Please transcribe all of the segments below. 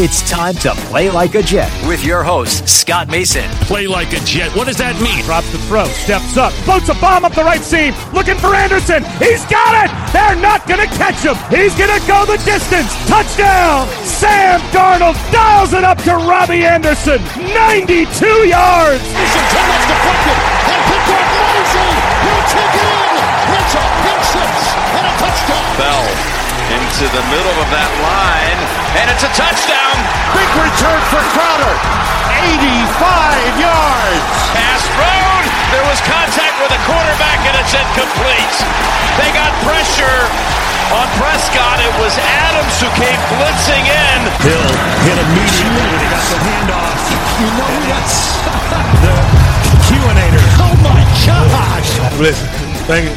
It's time to Play Like a Jet with your host, Scott Mason. Play like a Jet. What does that mean? Drops the throw, steps up, floats a bomb up the right seam, looking for Anderson. He's got it! They're not going to catch him. He's going to go the distance. Touchdown! Sam Darnold dials it up to Robbie Anderson. 92 yards! Anderson turns deflected, and Prescott wisely will take it in. It's a pick six and a touchdown. Bell into the middle of that line, and it's a touchdown. Big return for Crowder, 85 yards. Pass thrown, there was contact with the quarterback, and it's incomplete. They got pressure on Prescott. It was Adams who came blitzing in. Hill hit immediately when he got the handoff. You know that's the Q-inator. Oh my gosh. Listen, thank you.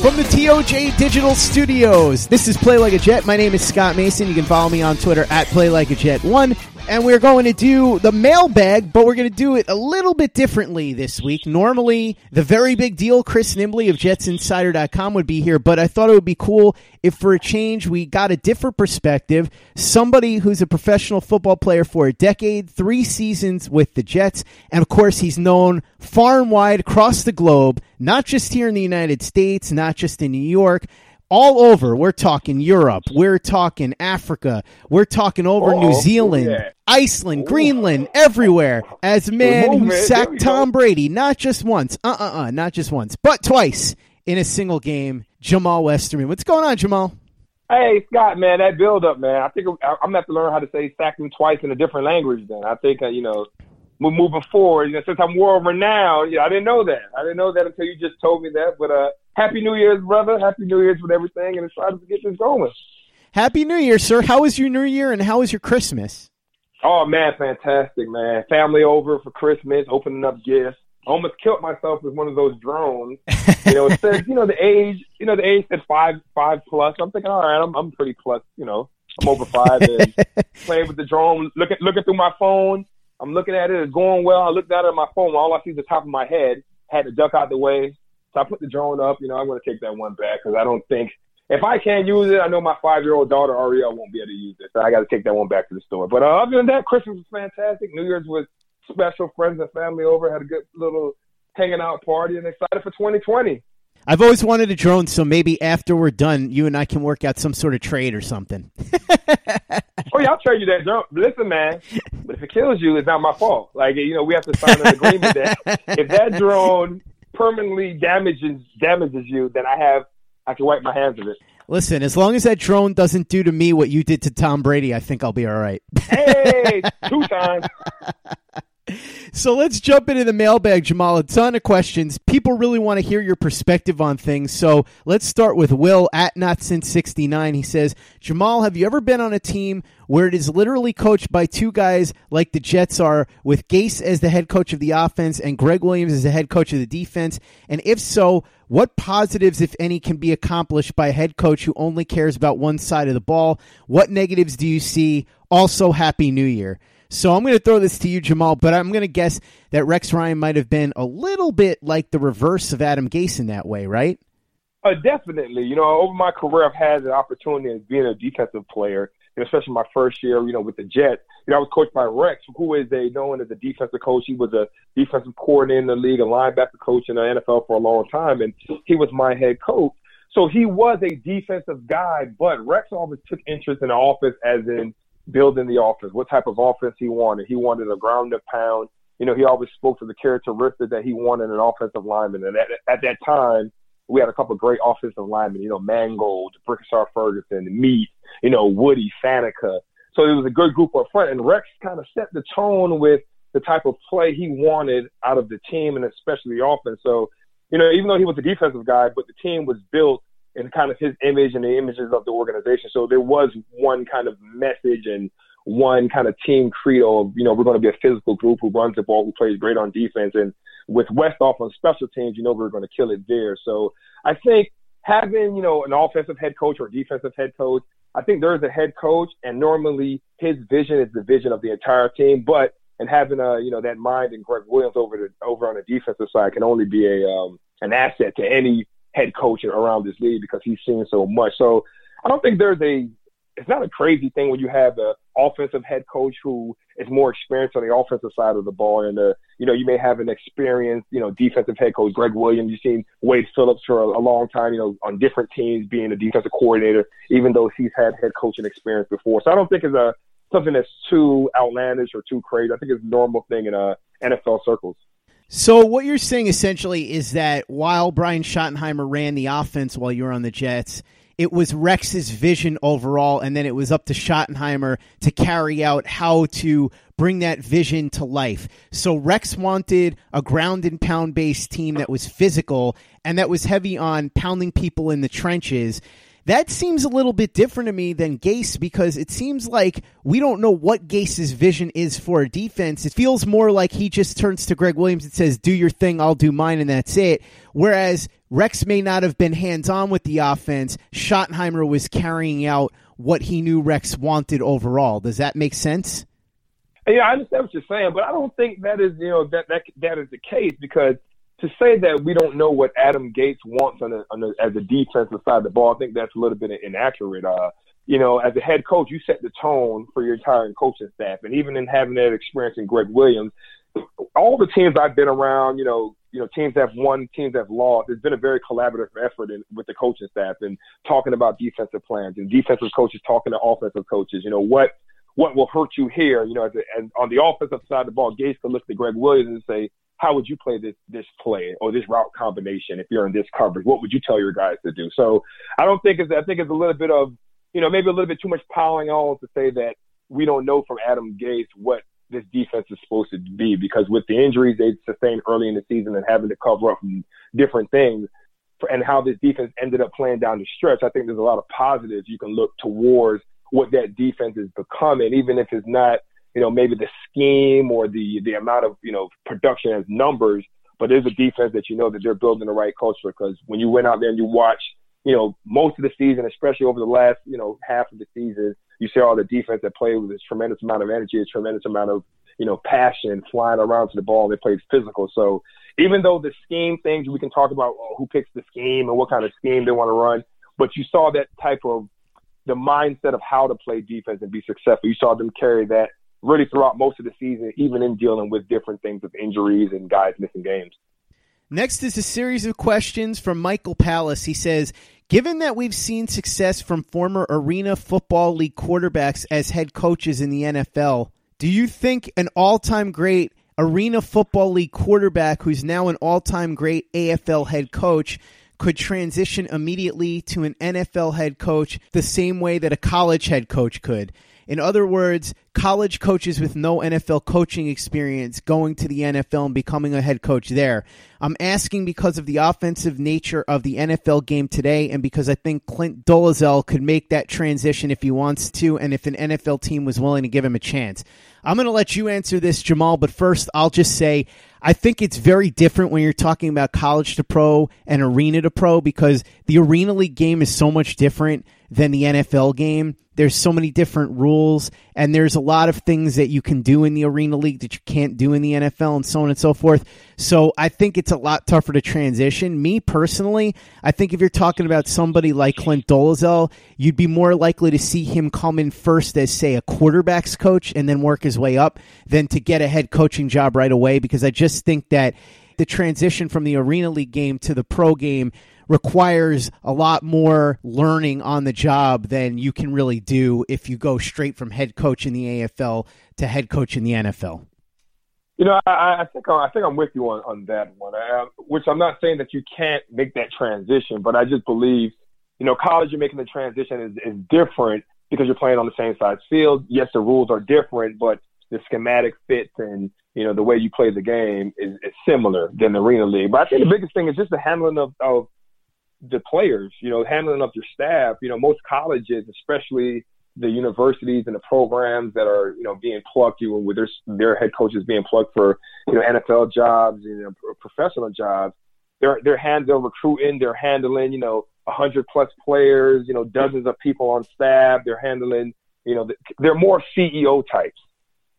From the TOJ Digital Studios, this is Play Like a Jet. My name is Scott Mason. You can follow me on Twitter at PlayLikeAJet1. And we're going to do the mailbag, but we're going to do it a little bit differently this week. Normally, the very big deal, Chris Nimbley of JetsInsider.com would be here, but I thought it would be cool if for a change we got a different perspective. Somebody who's a professional football player for a decade, 3 seasons with the Jets, and of course he's known far and wide across the globe, not just here in the United States, not just in New York, all over. We're talking Europe. We're talking Africa. We're talking over New Zealand, Iceland, Greenland, everywhere. As a man who sacked Tom Brady, not just once, not just once, but twice in a single game, Jamal Westerman. What's going on, Jamal? Hey, Scott, man, that build-up, man. I think I'm going to have to learn how to say sacked him twice in a different language then. I think, we're moving forward. Since I'm world-renowned, I didn't know that. I didn't know that until you just told me that, but Happy New Year's, brother. Happy New Year's with everything, and excited to get this going. Happy New Year, sir. How was your New Year, and how was your Christmas? Oh, man, fantastic, man. Family over for Christmas, opening up gifts. I almost killed myself with one of those drones. It says, the age said five plus. I'm thinking, all right, I'm pretty plus, I'm over five. And playing with the drone, looking through my phone. I'm looking at it. It's going well. I looked down at my phone. All I see is the top of my head. Had to duck out the way. So I put the drone up, I'm going to take that one back because I don't think – if I can't use it, I know my 5-year-old daughter, Ariel, won't be able to use it. So I got to take that one back to the store. But other than that, Christmas was fantastic. New Year's was special. Friends and family over. Had a good little hanging out party and excited for 2020. I've always wanted a drone, so maybe after we're done, you and I can work out some sort of trade or something. Oh, yeah, I'll trade you that drone. Listen, man, but if it kills you, it's not my fault. We have to sign an agreement that if that drone – permanently damages you, then I can wipe my hands of it. Listen, as long as that drone doesn't do to me what you did to Tom Brady, I think I'll be all right. Hey, 2 times. So let's jump into the mailbag, Jamal. A ton of questions. People really want to hear your perspective on things. So let's start with Will at NotSince69. He says, Jamal, have you ever been on a team where it is literally coached by 2 guys like the Jets are, with Gase as the head coach of the offense and Greg Williams as the head coach of the defense? And if so, what positives, if any, can be accomplished by a head coach who only cares about one side of the ball? What negatives do you see? Also, Happy New Year. So I'm going to throw this to you, Jamal, but I'm going to guess that Rex Ryan might have been a little bit like the reverse of Adam Gase in that way, right? Definitely. Over my career, I've had the opportunity of being a defensive player, and especially my first year, with the Jets. I was coached by Rex, who is known as a defensive coach. He was a defensive coordinator in the league, a linebacker coach in the NFL for a long time, and he was my head coach. So he was a defensive guy, but Rex always took interest in the offense as in building the offense, what type of offense he wanted. He wanted a ground-and-pound. He always spoke to the characteristics that he wanted in an offensive lineman. And at that time, we had a couple of great offensive linemen, Mangold, Brickshar Ferguson, Meat, Woody, Faneca. So it was a good group up front. And Rex kind of set the tone with the type of play he wanted out of the team and especially the offense. So, even though he was a defensive guy, but the team was built and kind of his image and the images of the organization. So there was one kind of message and one kind of team credo of, we're going to be a physical group who runs the ball, who plays great on defense. And with West off on special teams, we're going to kill it there. So I think having, an offensive head coach or defensive head coach, I think there's a head coach and normally his vision is the vision of the entire team. But and having, that mind in Greg Williams over on the defensive side can only be an asset to any head coach around this league because he's seen so much. So I don't think it's not a crazy thing when you have an offensive head coach who is more experienced on the offensive side of the ball. And, you know, you may have an experienced, you know, defensive head coach, Greg Williams. You've seen Wade Phillips for a long time, you know, on different teams being a defensive coordinator, even though he's had head coaching experience before. So I don't think it's something that's too outlandish or too crazy. I think it's a normal thing in NFL circles. So what you're saying essentially is that while Brian Schottenheimer ran the offense while you were on the Jets, it was Rex's vision overall, and then it was up to Schottenheimer to carry out how to bring that vision to life. So Rex wanted a ground-and-pound based team that was physical and that was heavy on pounding people in the trenches. That seems a little bit different to me than Gase, because it seems like we don't know what Gase's vision is for a defense. It feels more like he just turns to Greg Williams and says, do your thing, I'll do mine, and that's it. Whereas Rex may not have been hands-on with the offense. Schottenheimer was carrying out what he knew Rex wanted overall. Does that make sense? Yeah, I understand what you're saying, but I don't think that is, you know, that is the case, because to say that we don't know what Adam Gates wants as a defensive side of the ball, I think that's a little bit inaccurate. You know, as a head coach, you set the tone for your entire coaching staff. And even in having that experience in Greg Williams, all the teams I've been around, you know, teams that have won, teams that have lost, it's been a very collaborative effort with the coaching staff and talking about defensive plans and defensive coaches talking to offensive coaches, you know, what will hurt you here? You know, and on the offensive side of the ball, Gates could look to Greg Williams and say, how would you play this play or this route combination if you're in this coverage? What would you tell your guys to do? So I think it's a little bit of, you know, maybe a little bit too much piling on to say that we don't know from Adam Gates what this defense is supposed to be, because with the injuries they sustained early in the season and having to cover up different things and how this defense ended up playing down the stretch, I think there's a lot of positives you can look towards what that defense is becoming, even if it's not, you know, maybe the scheme or the amount of, you know, production as numbers, but there's a defense that you know that they're building the right culture. Because when you went out there and you watch, you know, most of the season, especially over the last, you know, half of the season, you see all the defense that played with this tremendous amount of energy, a tremendous amount of, you know, passion, flying around to the ball. They played physical. So even though the scheme things, we can talk about who picks the scheme and what kind of scheme they want to run, but you saw that type of the mindset of how to play defense and be successful. You saw them carry that really throughout most of the season, even in dealing with different things with injuries and guys missing games. Next is a series of questions from Michael Palace. He says, given that we've seen success from former Arena Football League quarterbacks as head coaches in the NFL, do you think an all-time great Arena Football League quarterback who's now an all-time great AFL head coach could transition immediately to an NFL head coach the same way that a college head coach could? In other words, college coaches with no NFL coaching experience going to the NFL and becoming a head coach there. I'm asking because of the offensive nature of the NFL game today, and because I think Clint Dolezal could make that transition if he wants to, and if an NFL team was willing to give him a chance. I'm going to let you answer this, Jamal, but first I'll just say I think it's very different when you're talking about college to pro and arena to pro, because the Arena League game is so much different than the NFL game. There's so many different rules, and there's a lot of things that you can do in the Arena League that you can't do in the NFL, and so on and so forth. So I think it's a lot tougher to transition. Me personally, I think if you're talking about somebody like Clint Dolezal, you'd be more likely to see him come in first as, say, a quarterback's coach and then work his way up than to get a head coaching job right away, because I just think that the transition from the Arena League game to the pro game requires a lot more learning on the job than you can really do if you go straight from head coach in the AFL to head coach in the NFL. You know, I think I'm with you on that one, which I'm not saying that you can't make that transition, but I just believe, you know, college, you're making the transition is different because you're playing on the same size field. Yes, the rules are different, but the schematic fits and, you know, the way you play the game is similar than the Arena League. But I think the biggest thing is just the handling of the players, you know, handling up your staff. You know, most colleges, especially the universities and the programs that are, you know, being plucked, you know, with their head coaches being plucked for, you know, NFL jobs, you know, professional jobs, they're recruiting, they're handling, you know, 100+ players, you know, dozens of people on staff. They're handling, you know, they're more CEO types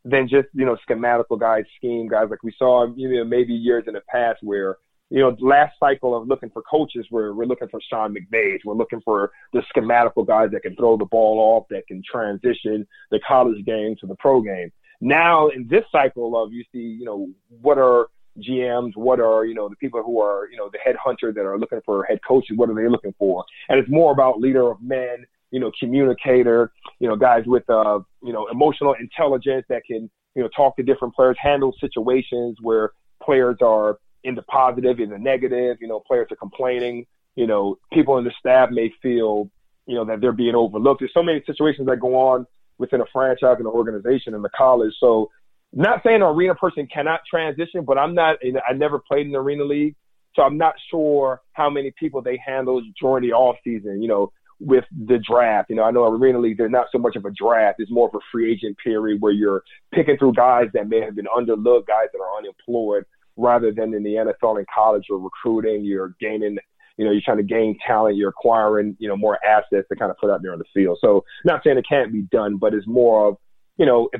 than just, you know, schematical guys, scheme guys, like we saw, you know, maybe years in the past where you know, last cycle of looking for coaches, we're looking for Sean McVays. We're looking for the schematical guys that can throw the ball off, that can transition the college game to the pro game. Now in this cycle of, you see, you know, what are GMs, what are, you know, the people who are, you know, the head hunter that are looking for head coaches, what are they looking for? And it's more about leader of men, you know, communicator, you know, guys with, you know, emotional intelligence that can, you know, talk to different players, handle situations where players are in the positive, in the negative, you know, players are complaining, you know, people in the staff may feel, you know, that they're being overlooked. There's so many situations that go on within a franchise and an organization in the college. So not saying an arena person cannot transition, but I'm not, I never played in the arena league. So I'm not sure how many people they handled during the off season, you know, with the draft. You know, I know in Arena League, there's not so much of a draft. It's more of a free agent period where you're picking through guys that may have been underlooked, guys that are unemployed, rather than in the NFL and college, you're recruiting, you're gaining, you know, you're trying to gain talent, you're acquiring, you know, more assets to kind of put out there on the field. So not saying it can't be done, but it's more of, you know, if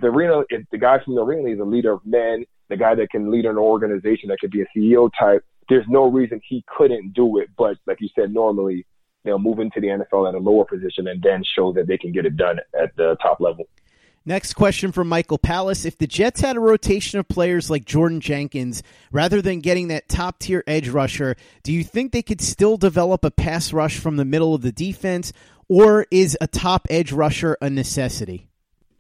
the guy from the Arena League is a leader of men, the guy that can lead an organization, that could be a CEO type, there's no reason he couldn't do it. But like you said, normally, they'll move into the NFL at a lower position and then show that they can get it done at the top level. Next question from Michael Palace. If the Jets had a rotation of players like Jordan Jenkins, rather than getting that top-tier edge rusher, do you think they could still develop a pass rush from the middle of the defense, or is a top edge rusher a necessity?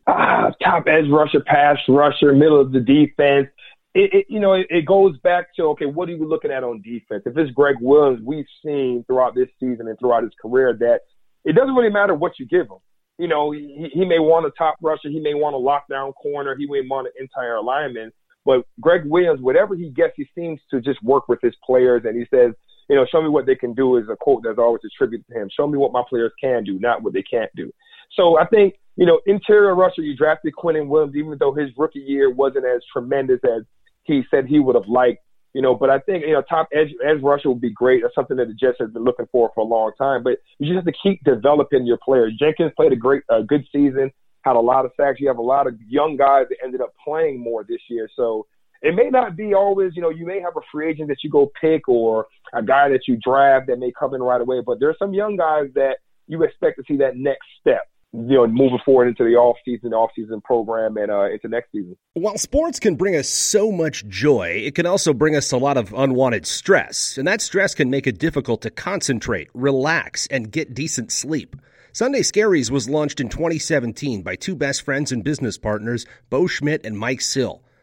Top edge rusher, pass rusher, middle of the defense. It goes back to, okay, what are you looking at on defense? If it's Greg Williams, we've seen throughout this season and throughout his career that it doesn't really matter what you give him. You know, he may want a top rusher. He may want a lockdown corner. He may want an entire lineman. But Greg Williams, whatever he gets, he seems to just work with his players. And he says, you know, show me what they can do is a quote that's always attributed to him. Show me what my players can do, not what they can't do. So I think, you know, interior rusher, you drafted Quinnen Williams, even though his rookie year wasn't as tremendous as he said he would have liked, you know, but I think, you know, top edge rusher would be great. That's something that the Jets have been looking for a long time, but you just have to keep developing your players. Jenkins played a good season, had a lot of sacks. You have a lot of young guys that ended up playing more this year. So it may not be always, you know, you may have a free agent that you go pick or a guy that you draft that may come in right away, but there's some young guys that you expect to see that next step, you know, moving forward into the off-season program and into next season. While sports can bring us so much joy, it can also bring us a lot of unwanted stress, and that stress can make it difficult to concentrate, relax, and get decent sleep. Sunday Scaries was launched in 2017 by two best friends and business partners, Bo Schmidt and Mike Sill.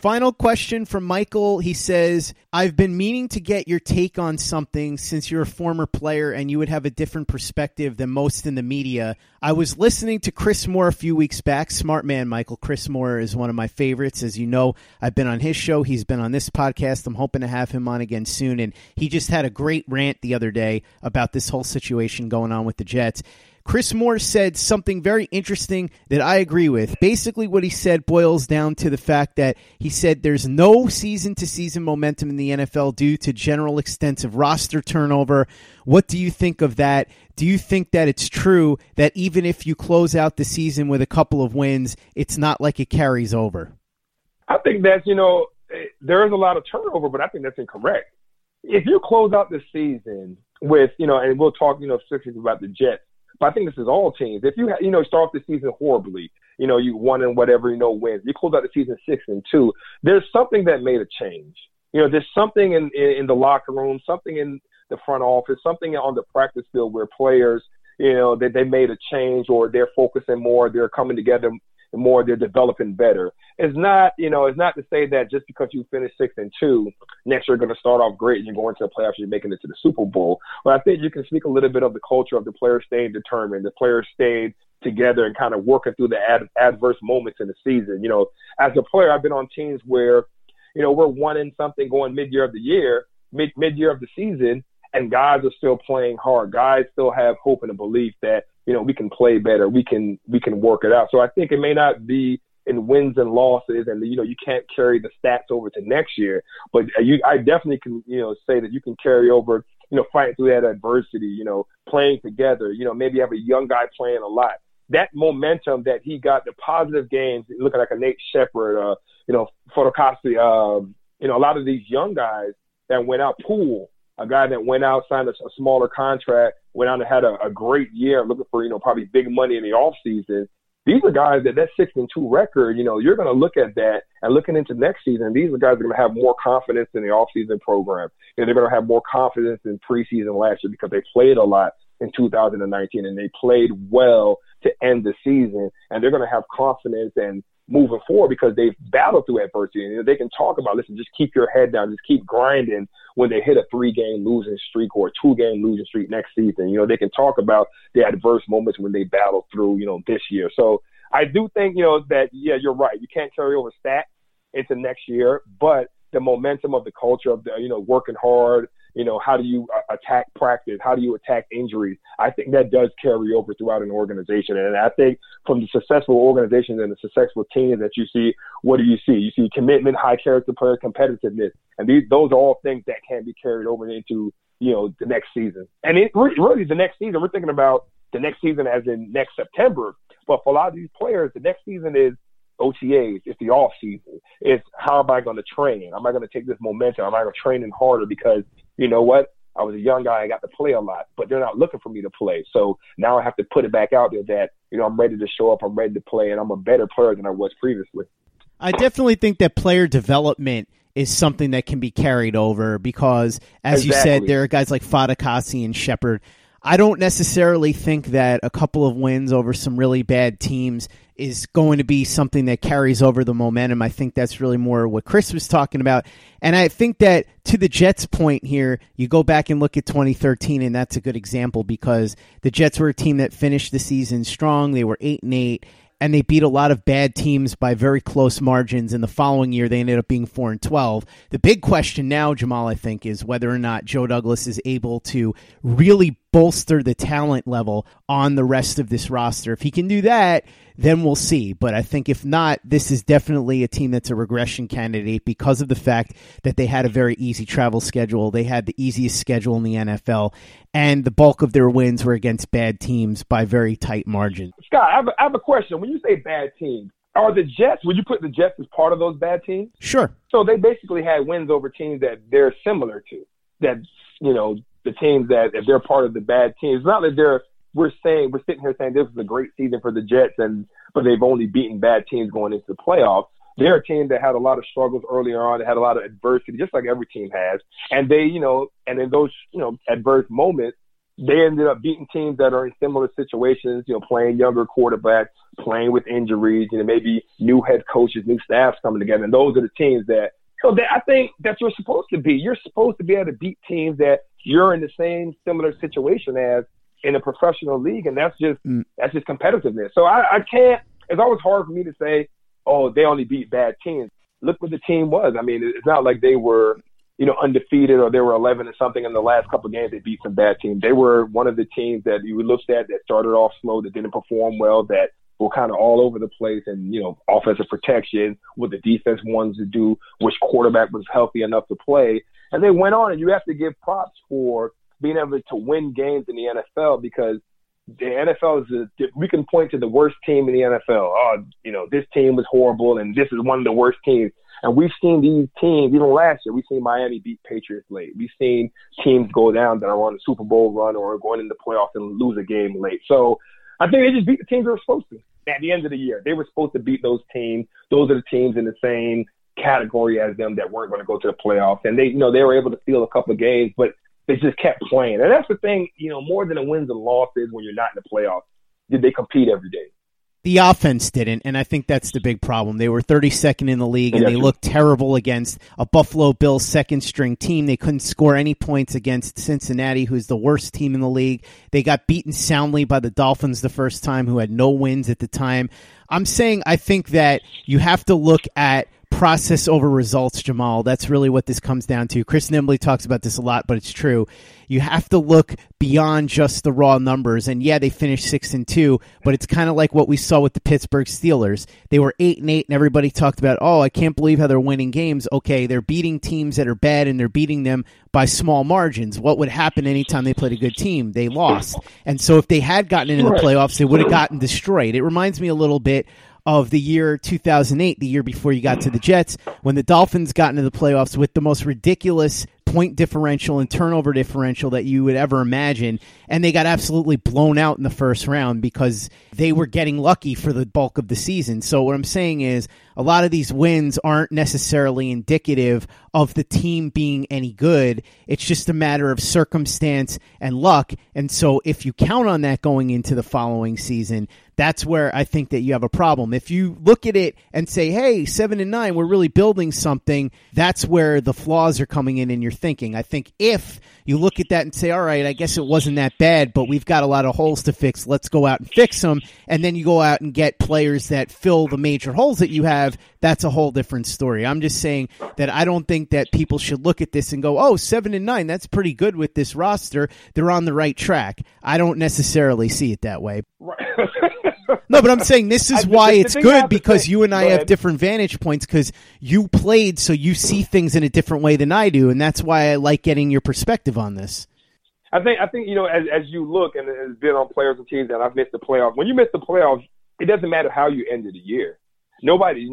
Final question from Michael. He says, I've been meaning to get your take on something since you're a former player and you would have a different perspective than most in the media. I was listening to Chris Moore a few weeks back. Smart man, Michael. Chris Moore is one of my favorites. As you know, I've been on his show. He's been on this podcast. I'm hoping to have him on again soon. And he just had a great rant the other day about this whole situation going on with the Jets. Chris Moore said something very interesting that I agree with. Basically, what he said boils down to the fact that he said there's no season-to-season momentum in the NFL due to general extensive roster turnover. What do you think of that? Do you think that it's true that even if you close out the season with a couple of wins, it's not like it carries over? I think that's, there is a lot of turnover, but I think that's incorrect. If you close out the season with, and we'll talk, specifically about the Jets, but I think this is all teams. If you, start off the season horribly, you won and whatever, wins. You close out the season 6-2. There's something that made a change. There's something in the locker room, something in the front office, something on the practice field where players, they made a change or they're focusing more, they're coming together more, they're developing better. It's not, it's not to say that just because you finish 6-2, next year you're going to start off great and you're going to the playoffs, you're making it to the Super Bowl. But I think you can speak a little bit of the culture of the players staying determined, the players staying together and kind of working through the adverse moments in the season. As a player, I've been on teams where, we're one in something going mid-year of the season, and guys are still playing hard. Guys still have hope and a belief that, we can play better. We can work it out. So I think it may not be in wins and losses, and you can't carry the stats over to next year. But I definitely can, say that you can carry over, fighting through that adversity, playing together. Maybe you have a young guy playing a lot. That momentum that he got, the positive games, looking like a Nate Shepard, Fatukasi, a lot of these young guys that went out, Poole, a guy that went out, signed a smaller contract, went out and had a great year looking for, probably big money in the offseason. These are guys that 6-2 record, you're going to look at that and looking into next season, these are guys that are going to have more confidence in the offseason program. They're going to have more confidence in preseason last year because they played a lot in 2019 and they played well to end the season. And they're going to have confidence and moving forward because they've battled through adversity. And they can talk about, listen, just keep your head down, just keep grinding when they hit a 3-game losing streak or a 2-game losing streak next season. They can talk about the adverse moments when they battle through, this year. So I do think, that, yeah, you're right. You can't carry over stats into next year, but the momentum of the culture of the, working hard, how do you attack practice? How do you attack injuries? I think that does carry over throughout an organization. And I think from the successful organizations and the successful teams that you see, what do you see? You see commitment, high character, player competitiveness. And those are all things that can be carried over into, the next season. And really the next season, we're thinking about the next season as in next September. But for a lot of these players, the next season is OTAs, it's the off season. It's how am I going to train? Am I going to take this momentum? Am I going to train harder? Because you know what? I was a young guy. I got to play a lot, but they're not looking for me to play. So now I have to put it back out there that, I'm ready to show up. I'm ready to play, and I'm a better player than I was previously. I definitely think that player development is something that can be carried over because, as you said, there are guys like Fatukasi and Shepard. I don't necessarily think that a couple of wins over some really bad teams is going to be something that carries over the momentum. I think that's really more what Chris was talking about. And I think that to the Jets' point here, you go back and look at 2013, and that's a good example because the Jets were a team that finished the season strong. They were 8-8. And they beat a lot of bad teams by very close margins. And the following year, they ended up being 4-12. The big question now, Jamal, I think, is whether or not Joe Douglas is able to really bolster the talent level on the rest of this roster. If he can do that, then we'll see. But I think if not, this is definitely a team that's a regression candidate because of the fact that they had a very easy travel schedule. They had the easiest schedule in the NFL. And the bulk of their wins were against bad teams by very tight margins. Scott, I have a question. When you say bad teams, would you put the Jets as part of those bad teams? Sure. So they basically had wins over teams that they're similar to, that, the teams that if they're part of the bad teams. It's not that we're sitting here saying this is a great season for the Jets, but they've only beaten bad teams going into the playoffs. They're a team that had a lot of struggles earlier on. They had a lot of adversity, just like every team has. And they, and in those, adverse moments, they ended up beating teams that are in similar situations, playing younger quarterbacks, playing with injuries, maybe new head coaches, new staffs coming together. And those are the teams that, I think that's what you're supposed to be. You're supposed to be able to beat teams that you're in the same similar situation as in a professional league. And that's just competitiveness. So it's always hard for me to say, oh, they only beat bad teams. Look what the team was. I mean, it's not like they were you know, undefeated, or they were 11 or something in the last couple of games. They beat some bad teams. They were one of the teams that you looked at that started off slow, that didn't perform well, that were kind of all over the place, and, you know, offensive protection, what the defense wanted to do, which quarterback was healthy enough to play. And they went on, and you have to give props for being able to win games in the NFL, because the NFL is we can point to the worst team in the NFL. Oh, you know, this team was horrible, and this is one of the worst teams. And we've seen these teams, even last year, we've seen Miami beat Patriots late. We've seen teams go down that are on the Super Bowl run or going in the playoffs and lose a game late. So I think they just beat the teams they were supposed to. At the end of the year, they were supposed to beat those teams. Those are the teams in the same category as them that weren't going to go to the playoffs. And they, you know, they were able to steal a couple of games, but they just kept playing. And that's the thing, you know, more than the wins and losses when you're not in the playoffs, did they compete every day? The offense didn't, and I think that's the big problem. They were 32nd in the league, and they looked terrible against a Buffalo Bills second-string team. They couldn't score any points against Cincinnati, who's the worst team in the league. They got beaten soundly by the Dolphins the first time, who had no wins at the time. I'm saying I think that you have to look at process over results, Jamal. That's really what this comes down to. Chris Nimbley talks about this a lot, but it's true. You have to look beyond just the raw numbers. And yeah, they finished 6-2, but it's kind of like what we saw with the Pittsburgh Steelers. They were 8-8, and everybody talked about, oh, I can't believe how they're winning games. Okay, they're beating teams that are bad, and they're beating them by small margins. What would happen anytime they played a good team? They lost. And so if they had gotten into the playoffs, they would have gotten destroyed. It reminds me a little bit of the year 2008, the year before you got to the Jets, when the Dolphins got into the playoffs with the most ridiculous point differential and turnover differential that you would ever imagine, and they got absolutely blown out in the first round because they were getting lucky for the bulk of the season. So what I'm saying is a lot of these wins aren't necessarily indicative of the team being any good. It's just a matter of circumstance and luck. And so if you count on that going into the following season, that's where I think that you have a problem. If you look at it and say, hey, 7-9, we're really building something, that's where the flaws are coming in your thinking. I think if you look at that and say, all right, I guess it wasn't that bad, but we've got a lot of holes to fix. Let's go out and fix them. And then you go out and get players that fill the major holes that you have. That's a whole different story. I'm just saying that I don't think that people should look at this and go, oh, 7-9, that's pretty good with this roster. They're on the right track. I don't necessarily see it that way. Right. No, but I'm saying this is why it's good, because you and I have different vantage points, because you played, so you see things in a different way than I do, and that's why I like getting your perspective on this. I think you know, as you look, and it's been on players and teams that I've missed the playoffs. When you miss the playoffs, it doesn't matter how you ended the year. Nobody's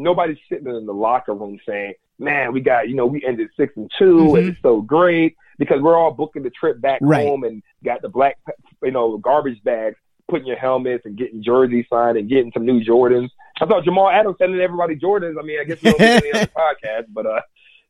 sitting in the locker room saying, man, we got, you know, we ended 6-2, and it's so great, because we're all booking the trip back home and got the black, you know, garbage bags, putting your helmets and getting jerseys signed and getting some new Jordans. I thought Jamal Adams sending everybody Jordans. I mean, I guess we don't get any other podcast, but,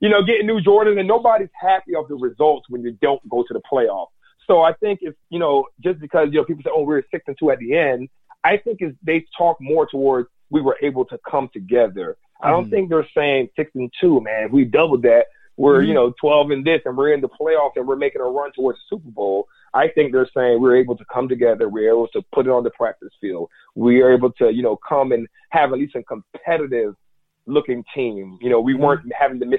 you know, getting new Jordans, and nobody's happy of the results when you don't go to the playoffs. So I think it's, you know, just because, you know, people say, oh, we're 6-2 at the end, I think it's, they talk more towards we were able to come together. I don't think they're saying 6-2, man. If we doubled that, we're, you know, 12 and this, and we're in the playoffs, and we're making a run towards the Super Bowl. I think they're saying we're able to come together. We're able to put it on the practice field. We are able to, you know, come and have at least a competitive looking team. You know, we weren't having the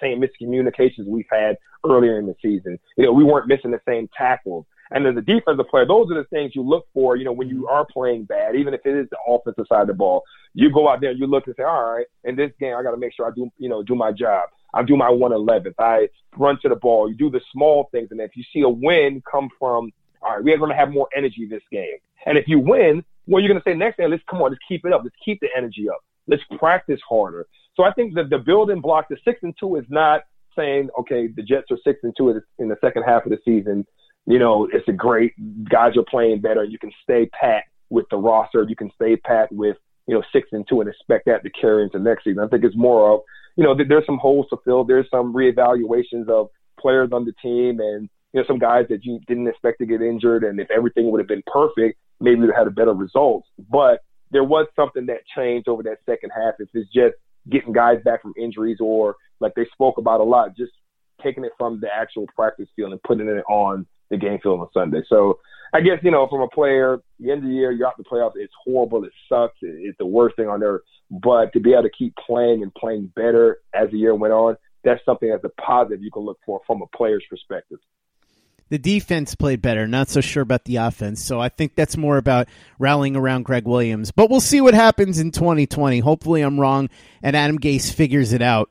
same miscommunications we've had earlier in the season. You know, we weren't missing the same tackles. And as a defensive player, those are the things you look for, you know, when you are playing bad, even if it is the offensive side of the ball. You go out there and you look and say, all right, in this game, I got to make sure I do, you know, do my job. I do my 111th. I run to the ball. You do the small things. And if you see a win come from, all right, we're going to have more energy this game. And if you win, well, you're going to say next game, let's come on, let's keep it up. Let's keep the energy up. Let's practice harder. So I think that the building block, the 6-2 is not saying, okay, the Jets are 6-2 in the second half of the season. You know, it's a great, guys are playing better. You can stay pat with the roster. You can stay pat with, you know, 6-2 and expect that to carry into next season. I think it's more of, you know, there's some holes to fill. There's some reevaluations of players on the team, and, you know, some guys that you didn't expect to get injured. And if everything would have been perfect, maybe we'd have had better results. But there was something that changed over that second half. If it's just getting guys back from injuries, or like they spoke about a lot, just taking it from the actual practice field and putting it on the game field on Sunday. So I guess, you know, from a player, the end of the year, you're out the playoffs. It's horrible. It sucks. It's the worst thing on earth. But to be able to keep playing and playing better as the year went on, that's something that's a positive you can look for from a player's perspective. The defense played better. Not so sure about the offense. So I think that's more about rallying around Greg Williams. But we'll see what happens in 2020. Hopefully I'm wrong and Adam Gase figures it out.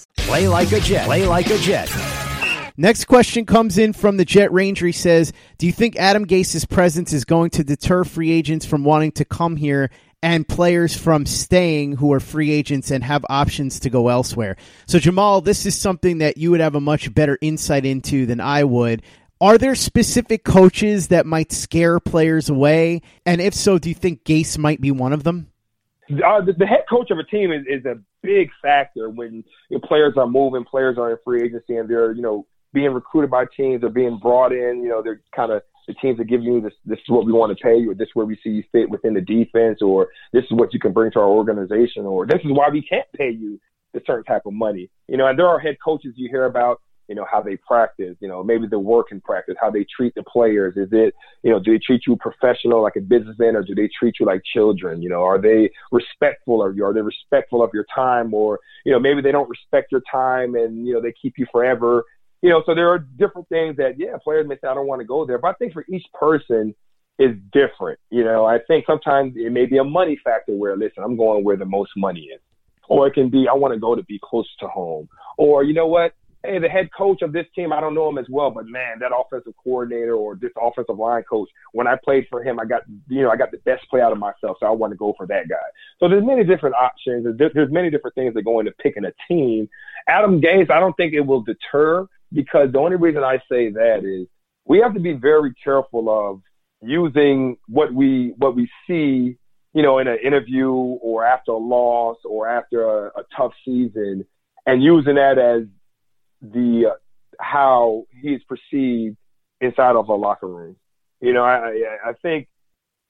Play like a Jet. Play like a Jet. Next question comes in from the Jet Ranger. He says, do you think Adam Gase's presence is going to deter free agents from wanting to come here and players from staying who are free agents and have options to go elsewhere? So, Jamal, this is something that you would have a much better insight into than I would. Are there specific coaches that might scare players away? And if so, do you think Gase might be one of them? The head coach of a team is a big factor when players are moving, players are in free agency, and they're, being recruited by teams or being brought in. They're kind of the teams that give you this is what we want to pay you, or this is where we see you fit within the defense, or this is what you can bring to our organization, or this is why we can't pay you a certain type of money. And there are head coaches you hear about, how they practice, maybe the work in practice, how they treat the players. Is it, do they treat you professional like a businessman, or do they treat you like children? Are they respectful of you? Are they respectful of your time? Or, maybe they don't respect your time and, they keep you forever. So there are different things that, players may say, I don't want to go there. But I think for each person is different. I think sometimes it may be a money factor where, listen, I'm going where the most money is. Or it can be, I want to go to be close to home. Or, you know what? Hey, the head coach of this team, I don't know him as well, but man, that offensive coordinator or this offensive line coach, when I played for him, I got the best play out of myself, so I want to go for that guy. So there's many different options. There's many different things that go into picking a team. Adam Gase, I don't think it will deter, because the only reason I say that is we have to be very careful of using what we see, in an interview or after a loss or after a tough season, and using that as how he's perceived inside of a locker room. I think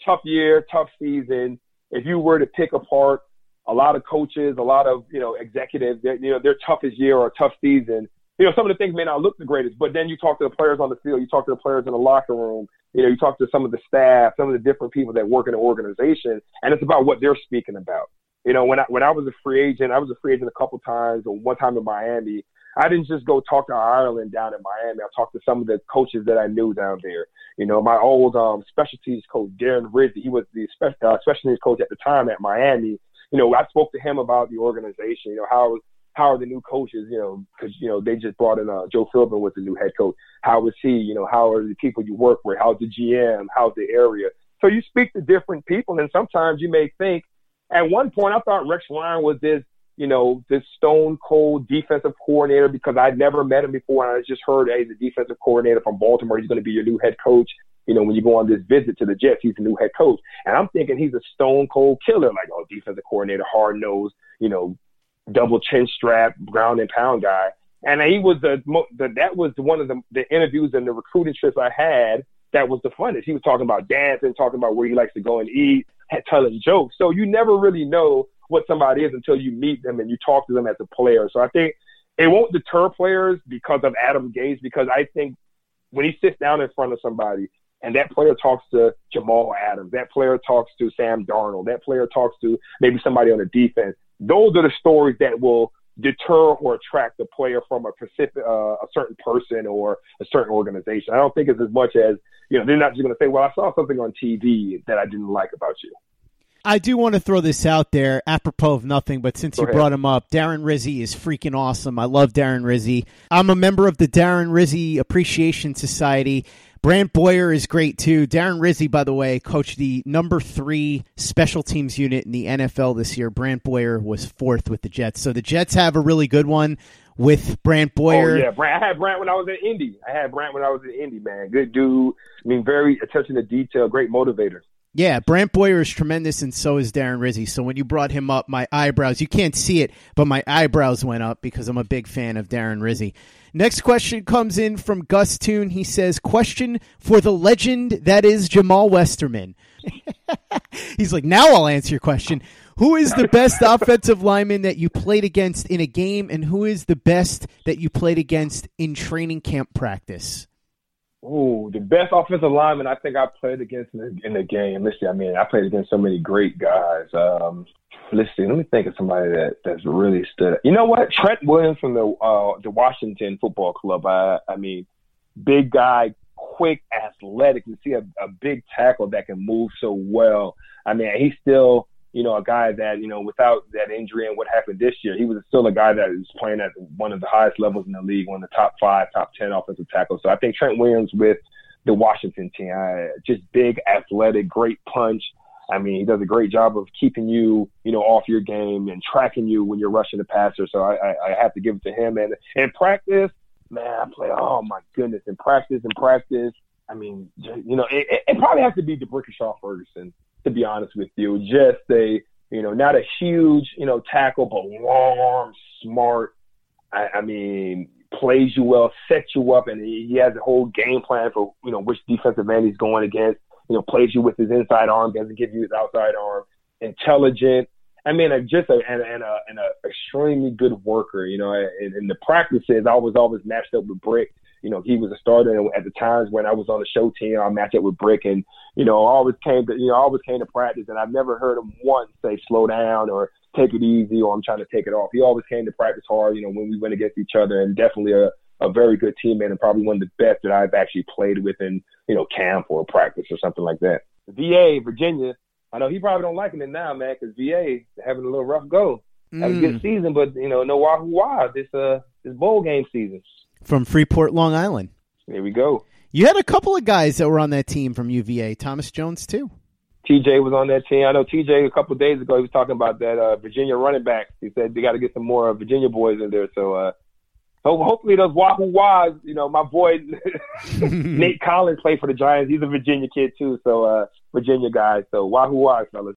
tough year, tough season. If you were to pick apart a lot of coaches, a lot of executives, their toughest year or tough season, some of the things may not look the greatest. But then you talk to the players on the field, you talk to the players in the locker room, you talk to some of the staff, some of the different people that work in the organization, and it's about what they're speaking about. When I was a free agent, I was a free agent a couple times, or one time in Miami. I didn't just go talk to Ireland down in Miami. I talked to some of the coaches that I knew down there. My old specialties coach, Darren Rizzi, he was the specialties coach at the time at Miami. I spoke to him about the organization, how are the new coaches, because, they just brought in Joe Philbin was the new head coach. How is he? How are the people you work with? How's the GM? How's the area? So you speak to different people, and sometimes you may think, at one point I thought Rex Ryan was this, this stone cold defensive coordinator, because I'd never met him before. And I just heard, hey, the defensive coordinator from Baltimore, he's going to be your new head coach. When you go on this visit to the Jets, he's the new head coach. And I'm thinking he's a stone cold killer, like, oh, defensive coordinator, hard nose, double chin strap, ground and pound guy. And he was that was one of the interviews and the recruiting trips I had. That was the funnest. He was talking about dancing, talking about where he likes to go and eat, telling jokes. So you never really know what somebody is until you meet them and you talk to them as a player. So I think it won't deter players because of Adam Gase, because I think when he sits down in front of somebody and that player talks to Jamal Adams, that player talks to Sam Darnold, that player talks to maybe somebody on the defense, those are the stories that will deter or attract the player from a certain person or a certain organization. I don't think it's as much as, they're not just going to say, well, I saw something on TV that I didn't like about you. I do want to throw this out there, apropos of nothing, but since you brought him up, Darren Rizzi is freaking awesome. I love Darren Rizzi. I'm a member of the Darren Rizzi Appreciation Society. Brant Boyer is great, too. Darren Rizzi, by the way, coached the number 3 special teams unit in the NFL this year. Brant Boyer was 4th with the Jets. So the Jets have a really good one with Brant Boyer. Oh, yeah. I had Brant when I was in Indy. Man. Good dude. I mean, very attention to detail, great motivator. Yeah, Brant Boyer is tremendous, and so is Darren Rizzi. So when you brought him up, my eyebrows, you can't see it, but my eyebrows went up because I'm a big fan of Darren Rizzi. Next question comes in from Gus Toon. He says, question for the legend that is Jamal Westerman. He's like, now I'll answer your question. Who is the best offensive lineman that you played against in a game, and who is the best that you played against in training camp practice? Oh, the best offensive lineman I think I played against in the game. Let's see, I mean, I played against so many great guys. Let me think of somebody that's really stood out. You know what? Trent Williams from the Washington Football Club. I mean, big guy, quick, athletic. You see a big tackle that can move so well. I mean, he's still, you know, a guy that, you know, without that injury and what happened this year, he was still a guy that was playing at one of the highest levels in the league, one of the top 5, top 10 offensive tackles. So I think Trent Williams with the Washington team, just big, athletic, great punch. I mean, he does a great job of keeping you, you know, off your game and tracking you when you're rushing the passer. So I have to give it to him. And in practice, man, I play, oh, my goodness, in practice. I mean, you know, it probably has to be DeBrickashaw Ferguson, to be honest with you. Just a, you know, not a huge, you know, tackle, but long arm, smart. I mean, plays you well, sets you up, and he has a whole game plan for, you know, which defensive end he's going against. You know, plays you with his inside arm, doesn't give you his outside arm. Intelligent. I mean, just an extremely good worker. You know, in the practices, I was always matched up with Brick. You know, he was a starter, and at the times when I was on the show team, I matched up with Brick, and, you know, always came to practice, and I've never heard him once say slow down or take it easy or I'm trying to take it off. He always came to practice hard, you know, when we went against each other, and definitely a very good teammate and probably one of the best that I've actually played with in, you know, camp or practice or something like that. VA, Virginia, I know he probably don't like him now, man, because VA having a little rough go. Had a good season, but, you know, no Wahoo Wild this bowl game season. From Freeport, Long Island. There we go. You had a couple of guys that were on that team from UVA. Thomas Jones, too. TJ was on that team. I know TJ, a couple of days ago, he was talking about that Virginia running back. He said they got to get some more Virginia boys in there. So hopefully those Wahoo Wahs, you know, my boy Nate Collins played for the Giants. He's a Virginia kid, too. So Virginia guys. So Wahoo Wahs, fellas.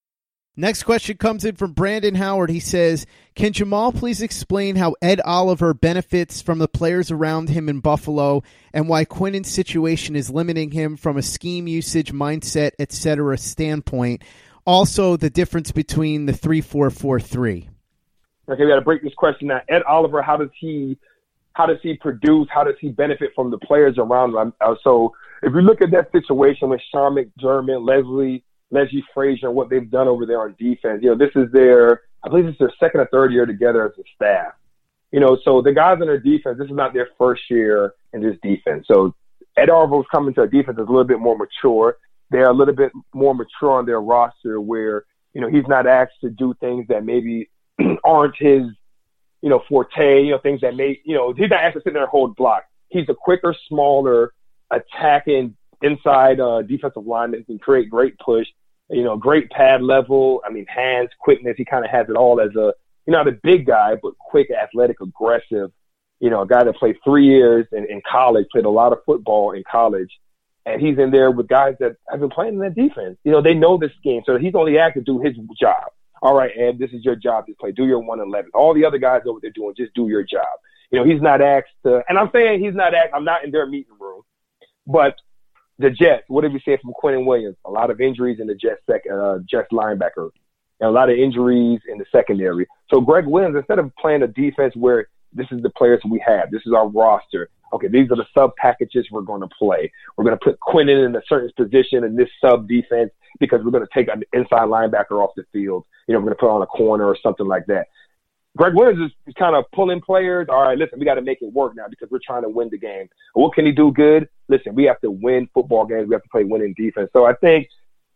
Next question comes in from Brandon Howard. He says, can Jamal please explain how Ed Oliver benefits from the players around him in Buffalo and why Quinnen's situation is limiting him from a scheme usage, mindset, etc. standpoint? Also, the difference between the 3-4-4-3. Okay, we got to break this question down. Ed Oliver, how does he produce? How does he benefit from the players around him? So if you look at that situation with Sean McDermott, Leslie Frazier, what they've done over there on defense. You know, this is I believe this is their second or third year together as a staff. You know, so the guys on their defense, this is not their first year in this defense. So Ed Oliver's coming to a defense that's a little bit more mature. They're a little bit more mature on their roster where, you know, he's not asked to do things that maybe aren't his, you know, forte, you know, things that may, you know, he's not asked to sit there and hold block. He's a quicker, smaller, attacking inside defensive lineman who can create great push. You know, great pad level. I mean, hands, quickness. He kind of has it all as a, you know, not a big guy, but quick, athletic, aggressive. You know, a guy that played 3 years in college, played a lot of football in college. And he's in there with guys that have been playing in that defense. You know, they know this game. So he's only asked to do his job. All right, Ed, this is your job to play. Do your 1-11. All the other guys over there doing, just do your job. You know, he's not asked to, and I'm saying he's not asked, I'm not in their meeting room, but the Jets, what have you seen from Quinnen Williams? A lot of injuries in the Jets linebacker and a lot of injuries in the secondary. So Greg Williams, instead of playing a defense where this is the players we have, this is our roster, okay, these are the sub-packages we're going to play. We're going to put Quinnen in a certain position in this sub-defense because we're going to take an inside linebacker off the field. You know, we're going to put on a corner or something like that. Greg Williams is kind of pulling players. All right, listen, we got to make it work now because we're trying to win the game. What can he do good? Listen, we have to win football games. We have to play winning defense. So I think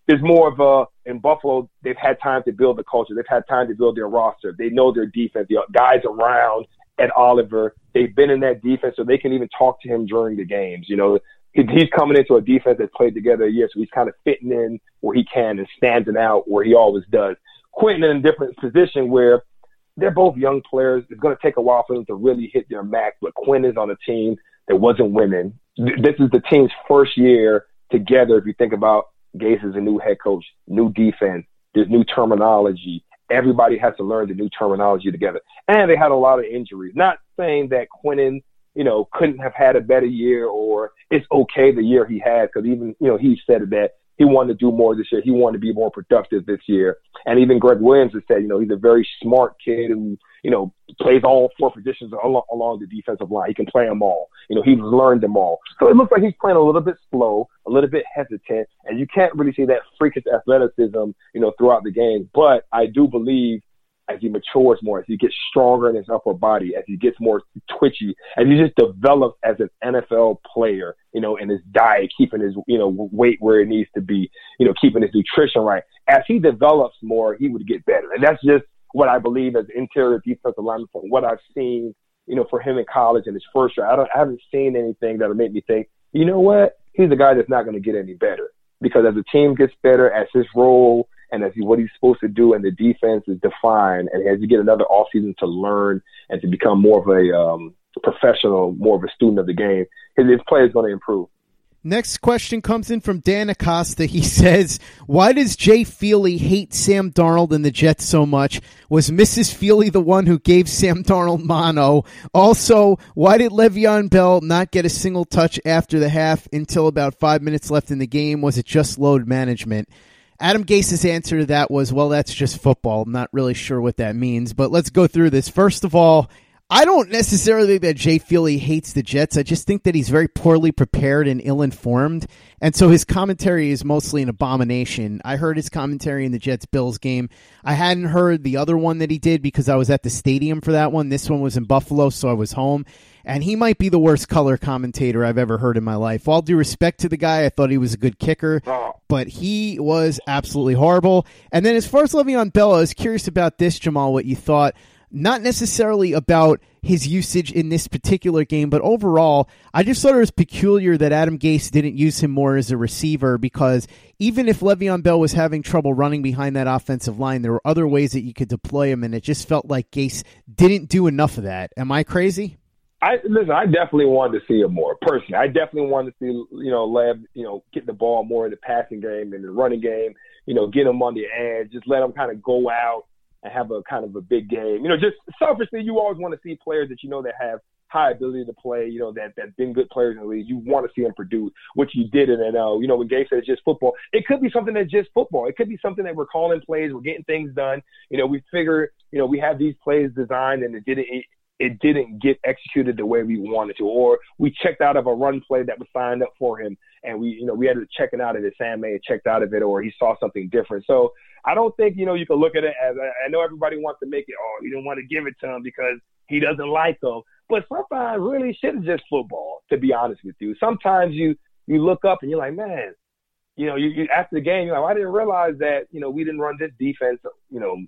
there's more of a – in Buffalo, they've had time to build the culture. They've had time to build their roster. They know their defense. The guys around Ed Oliver, they've been in that defense, so they can even talk to him during the games. You know, he's coming into a defense that's played together a year, so he's kind of fitting in where he can and standing out where he always does. Quinnen in a different position where – they're both young players. It's going to take a while for them to really hit their max, but Quinnen is on a team that wasn't winning. This is the team's first year together, if you think about Gase is a new head coach, new defense, there's new terminology. Everybody has to learn the new terminology together. And they had a lot of injuries. Not saying that Quinnen, you know, couldn't have had a better year, or it's okay the year he had, because even, you know, he said that he wanted to do more this year. He wanted to be more productive this year. And even Greg Williams has said, you know, he's a very smart kid who, you know, plays all four positions along the defensive line. He can play them all. You know, he's learned them all. So it looks like he's playing a little bit slow, a little bit hesitant, and you can't really see that freakish athleticism, you know, throughout the game. But I do believe as he matures more, as he gets stronger in his upper body, as he gets more twitchy, as he just develops as an NFL player, you know, in his diet, keeping his, you know, weight where it needs to be, you know, keeping his nutrition right. As he develops more, he would get better. And that's just what I believe as interior defensive lineman, from what I've seen, you know, for him in college in his first year. I haven't seen anything that'll make me think, you know what, he's a guy that's not going to get any better. Because as the team gets better, as his role and as what he's supposed to do and the defense is defined, and as you get another offseason to learn and to become more of a professional, more of a student of the game, his play is going to improve. Next question comes in from Dan Acosta. He says, why does Jay Feely hate Sam Darnold and the Jets so much? Was Mrs. Feely the one who gave Sam Darnold mono? Also, why did Le'Veon Bell not get a single touch after the half until about 5 minutes left in the game? Was it just load management? Adam Gase's answer to that was, well, that's just football. I'm not really sure what that means, but let's go through this. First of all, I don't necessarily think that Jay Feely hates the Jets. I just think that he's very poorly prepared and ill-informed, and so his commentary is mostly an abomination. I heard his commentary in the Jets-Bills game. I hadn't heard the other one that he did because I was at the stadium for that one. This one was in Buffalo, so I was home, and he might be the worst color commentator I've ever heard in my life. All due respect to the guy, I thought he was a good kicker, but he was absolutely horrible. And then as far as Le'Veon Bell, I was curious about this, Jamal, what you thought. Not necessarily about his usage in this particular game, but overall, I just thought it was peculiar that Adam Gase didn't use him more as a receiver, because even if Le'Veon Bell was having trouble running behind that offensive line, there were other ways that you could deploy him, and it just felt like Gase didn't do enough of that. Am I crazy? I definitely wanted to see him more personally. I definitely wanted to see, you know, Lev, you know, get the ball more in the passing game and the running game, you know, get him on the edge, just let him kind of go out and have a kind of a big game. You know, just selfishly, you always want to see players that you know that have high ability to play, you know, that been good players in the league. You want to see them produce, which you did in NL. You know, when Gase said it's just football, it could be something that's just football. It could be something that we're calling plays, we're getting things done. You know, we figure, you know, we have these plays designed and it didn't get executed the way we wanted to, or we checked out of a run play that was signed up for him, and we had to check it out of it. Sam may have checked out of it, or he saw something different. So I don't think, you know, you can look at it as, I know everybody wants to make it, oh, he didn't want to give it to him because he doesn't like him. But sometimes really shit is just football, to be honest with you. Sometimes you look up and you're like, man, you know, you after the game, you're like, well, I didn't realize that, you know, we didn't run this defense, you know,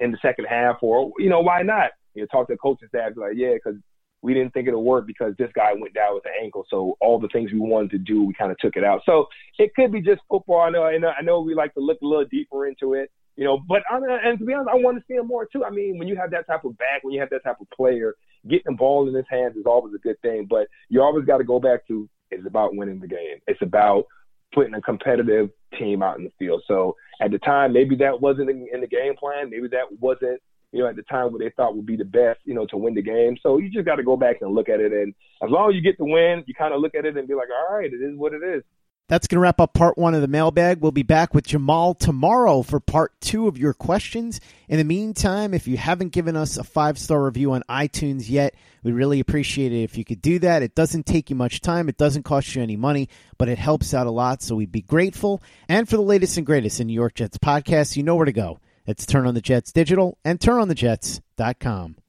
in the second half, or, you know, why not? You know, talk to the coaching staff, like, yeah, because we didn't think it'll work because this guy went down with an ankle. So all the things we wanted to do, we kind of took it out. So it could be just football. I know we like to look a little deeper into it, you know, but and to be honest, I want to see him more too. I mean, when you have that type of back, when you have that type of player, getting the ball in his hands is always a good thing, but you always got to go back to, it's about winning the game. It's about putting a competitive team out in the field. So at the time, maybe that wasn't in the game plan. Maybe that wasn't, you know, at the time what they thought would be the best, you know, to win the game. So you just got to go back and look at it. And as long as you get the win, you kind of look at it and be like, all right, it is what it is. That's going to wrap up part one of the mailbag. We'll be back with Jamal tomorrow for part two of your questions. In the meantime, if you haven't given us a 5-star review on iTunes yet, we really appreciate it if you could do that. It doesn't take you much time. It doesn't cost you any money, but it helps out a lot. So we'd be grateful. And for the latest and greatest in New York Jets podcasts, you know where to go. It's Turn on the Jets Digital and TurnOnTheJets.com.